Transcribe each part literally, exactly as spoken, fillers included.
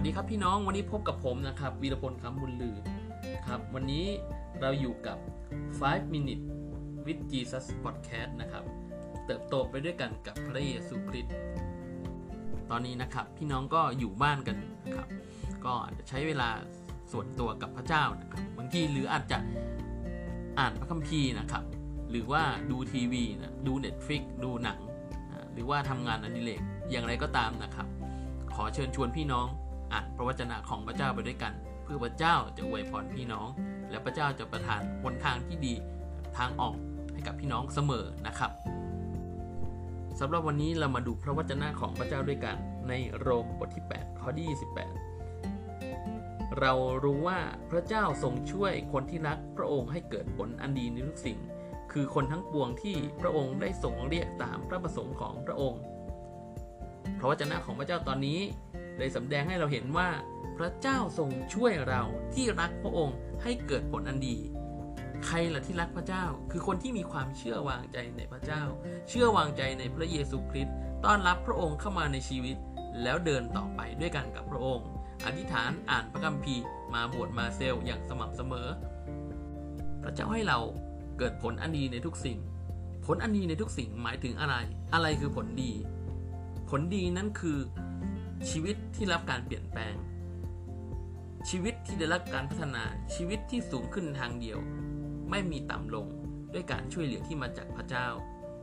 วัสดีครับพี่น้องวันนี้พบกับผมนะครับวีรพลคำบุญลือครับวันนี้เราอยู่กับ ไฟว์ minutes with Jesus podcast นะครับเติบโตไปด้วยกันกับพระเยซูคริสต์ตอนนี้นะครับพี่น้องก็อยู่บ้านกันครับก็อาจจะใช้เวลาส่วนตัวกับพระเจ้านะครับบางทีหรืออาจจะอ่านพระคัมภีร์นะครับหรือว่าดูทีวีนะดู Netflix ดูหนังหรือว่าทำงานอดิเรกอย่างไรก็ตามนะครับขอเชิญชวนพี่น้องอ่านพระวจนะของพระเจ้าไปด้วยกันเพื่อพระเจ้าจะอวยพรพี่น้องและพระเจ้าจะประทานหนทางที่ดีทางออกให้กับพี่น้องเสมอนะครับสำหรับวันนี้เรามาดูพระวจนะของพระเจ้าด้วยกันในโรมบทที่แปดข้อที่ยี่สิบแปดเรารู้ว่าพระเจ้าทรงช่วยคนที่รักพระองค์ให้เกิดผลอันดีในทุกสิ่งคือคนทั้งปวงที่พระองค์ได้ทรงเรียกตามพระประสงค์ของพระองค์พระวจนะของพระเจ้าตอนนี้ได้สำแดงให้เราเห็นว่าพระเจ้าทรงช่วยเราที่รักพระองค์ให้เกิดผลอันดีใครล่ะที่รักพระเจ้าคือคนที่มีความเชื่อวางใจในพระเจ้าเชื่อวางใจในพระเยซูคริสต์ต้อนรับพระองค์เข้ามาในชีวิตแล้วเดินต่อไปด้วยกันกับพระองค์อธิษฐานอ่านพระคัมภีร์มาโบสถ์มาเซลอย่างสม่ำเสมอพระเจ้าให้เราเกิดผลอันดีในทุกสิ่งผลอันดีในทุกสิ่งหมายถึงอะไรอะไรคือผลดีผลดีนั้นคือชีวิตที่รับการเปลี่ยนแปลงชีวิตที่ได้รับการพัฒนาชีวิตที่สูงขึ้นทางเดียวไม่มีต่ำลงด้วยการช่วยเหลือที่มาจากพระเจ้า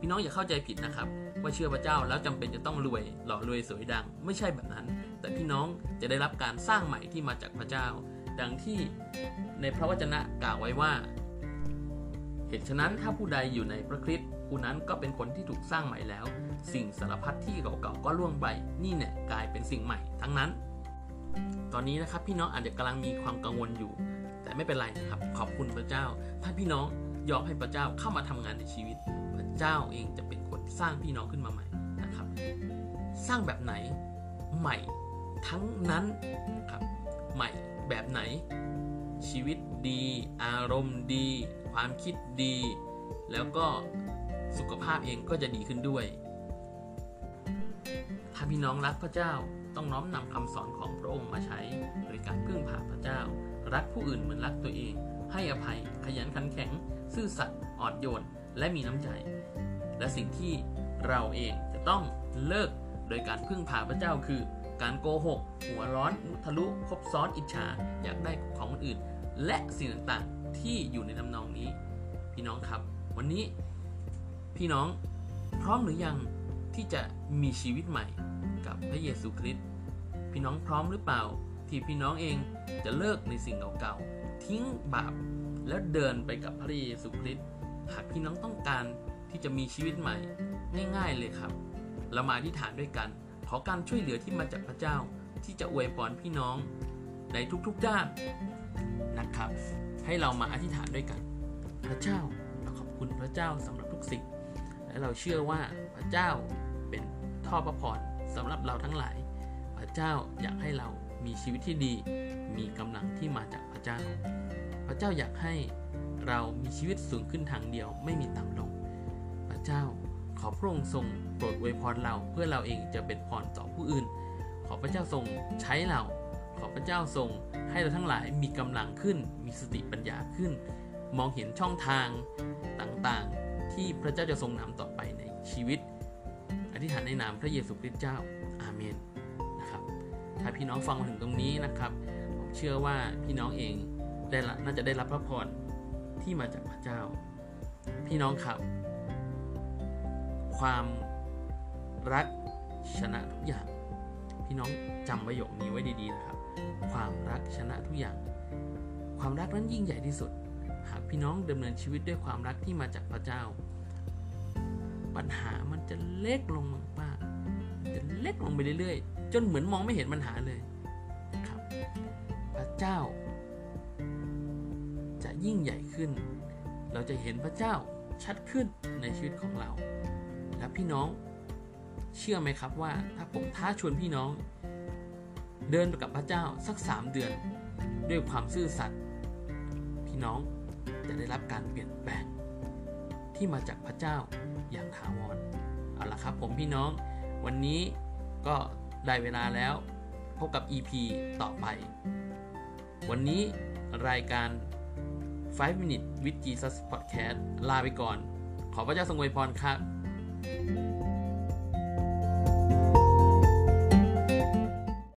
พี่น้องอย่าเข้าใจผิดนะครับว่าเชื่อพระเจ้าแล้วจำเป็นจะต้องรวยหล่อรวยสวยดังไม่ใช่แบบนั้นแต่พี่น้องจะได้รับการสร้างใหม่ที่มาจากพระเจ้าดังที่ในพระวจนะกล่าวไว้ว่าเหตุฉะนั้นถ้าผู้ใดอยู่ในพระคริสต์ผู้นั้นก็เป็นคนที่ถูกสร้างใหม่แล้วสิ่งสารพัดที่เก่าๆก็ล่วงไปนี่เนี่ยกลายเป็นสิ่งใหม่ทั้งนั้นตอนนี้นะครับพี่น้องอาจจะกำลังมีความกังวลอยู่แต่ไม่เป็นไรนะครับขอบคุณพระเจ้าถ้าพี่น้องยอมให้พระเจ้าเข้ามาทำงานในชีวิตพระเจ้าเองจะเป็นคนสร้างพี่น้องขึ้นมาใหม่นะครับสร้างแบบไหนใหม่ทั้งนั้นครับใหม่แบบไหนชีวิตดีอารมณ์ดีความคิดดีแล้วก็สุขภาพเองก็จะดีขึ้นด้วยถ้าพี่น้องรักพระเจ้าต้องน้อมนำคำสอนของพระองค์มาใช้โดยการพึ่งพาพระเจ้ารักผู้อื่นเหมือนรักตัวเองให้อภัยขยันขันแข็งซื่อสัตย์อ่อนโยนและมีน้ำใจและสิ่งที่เราเองจะต้องเลิกโดยการพึ่งพาพระเจ้าคือการโกหกหัวร้อนมุทะลุคบซ้อนอิจฉาอยากได้ของคนอื่นและสิ่งต่างๆที่อยู่ในทำนองนี้พี่น้องครับวันนี้พี่น้องพร้อมหรือยังที่จะมีชีวิตใหม่กับพระเยซูคริสต์พี่น้องพร้อมหรือเปล่าที่พี่น้องเองจะเลิกในสิ่งเก่าๆทิ้งบาปแล้วเดินไปกับพระเยซูคริสต์หากพี่น้องต้องการที่จะมีชีวิตใหม่ง่ายๆเลยครับเรามาอธิษฐานด้วยกันขอการช่วยเหลือที่มาจากพระเจ้าที่จะอวยพรพี่น้องในทุกๆด้านนะครับให้เรามาอธิษฐานด้วยกันพระเจ้าเราขอบคุณพระเจ้าสำหรับทุกสิ่งและเราเชื่อว่าพระเจ้าเป็นท่อพระพรสำหรับเราทั้งหลายพระเจ้าอยากให้เรามีชีวิตที่ดีมีกำลังที่มาจากพระเจ้าพระเจ้าอยากให้เรามีชีวิตสูงขึ้นทางเดียวไม่มีต่ำลงพระเจ้าขอพระองค์ทรงโปรดอวยพรเราเพื่อเราเองจะเป็นพรต่อผู้อื่นขอพระเจ้าทรงใช้เราขอพระเจ้าทรงให้เราทั้งหลายมีกำลังขึ้นมีสติปัญญาขึ้นมองเห็นช่องทางต่างๆที่พระเจ้าจะทรงนำต่อไปในชีวิตอธิษฐานในนามพระเยซูคริสต์เจ้าอาเมนนะครับถ้าพี่น้องฟังมาถึงตรงนี้นะครับผมเชื่อว่าพี่น้องเองได้น่าจะได้รับพระพรที่มาจากพระเจ้าพี่น้องครับความรักชนะทุกอย่างพี่น้องจำประโยคนี้ไว้ดีๆนะครับความรักชนะทุกอย่างความรักนั้นยิ่งใหญ่ที่สุดหากพี่น้องดำเนินชีวิตด้วยความรักที่มาจากพระเจ้าปัญหามันจะเล็กลงมากๆจะเล็กลงไปเรื่อยๆจนเหมือนมองไม่เห็นปัญหาเลยครับพระเจ้าจะยิ่งใหญ่ขึ้นเราจะเห็นพระเจ้าชัดขึ้นในชีวิตของเราและพี่น้องเชื่อไหมครับว่าถ้าผมท้าชวนพี่น้องเดินไปกับพระเจ้าสักสามเดือนด้วยความซื่อสัตย์พี่น้องจะได้รับการเปลี่ยนแปลงที่มาจากพระเจ้าอย่างถาวรเอาล่ะครับผมพี่น้องวันนี้ก็ได้เวลาแล้ว พบกับ อี พี ต่อไปวันนี้รายการไฟว์ minutes with Jesus podcast ลาไปก่อนขอพระเจ้าทรงอวยพรครับ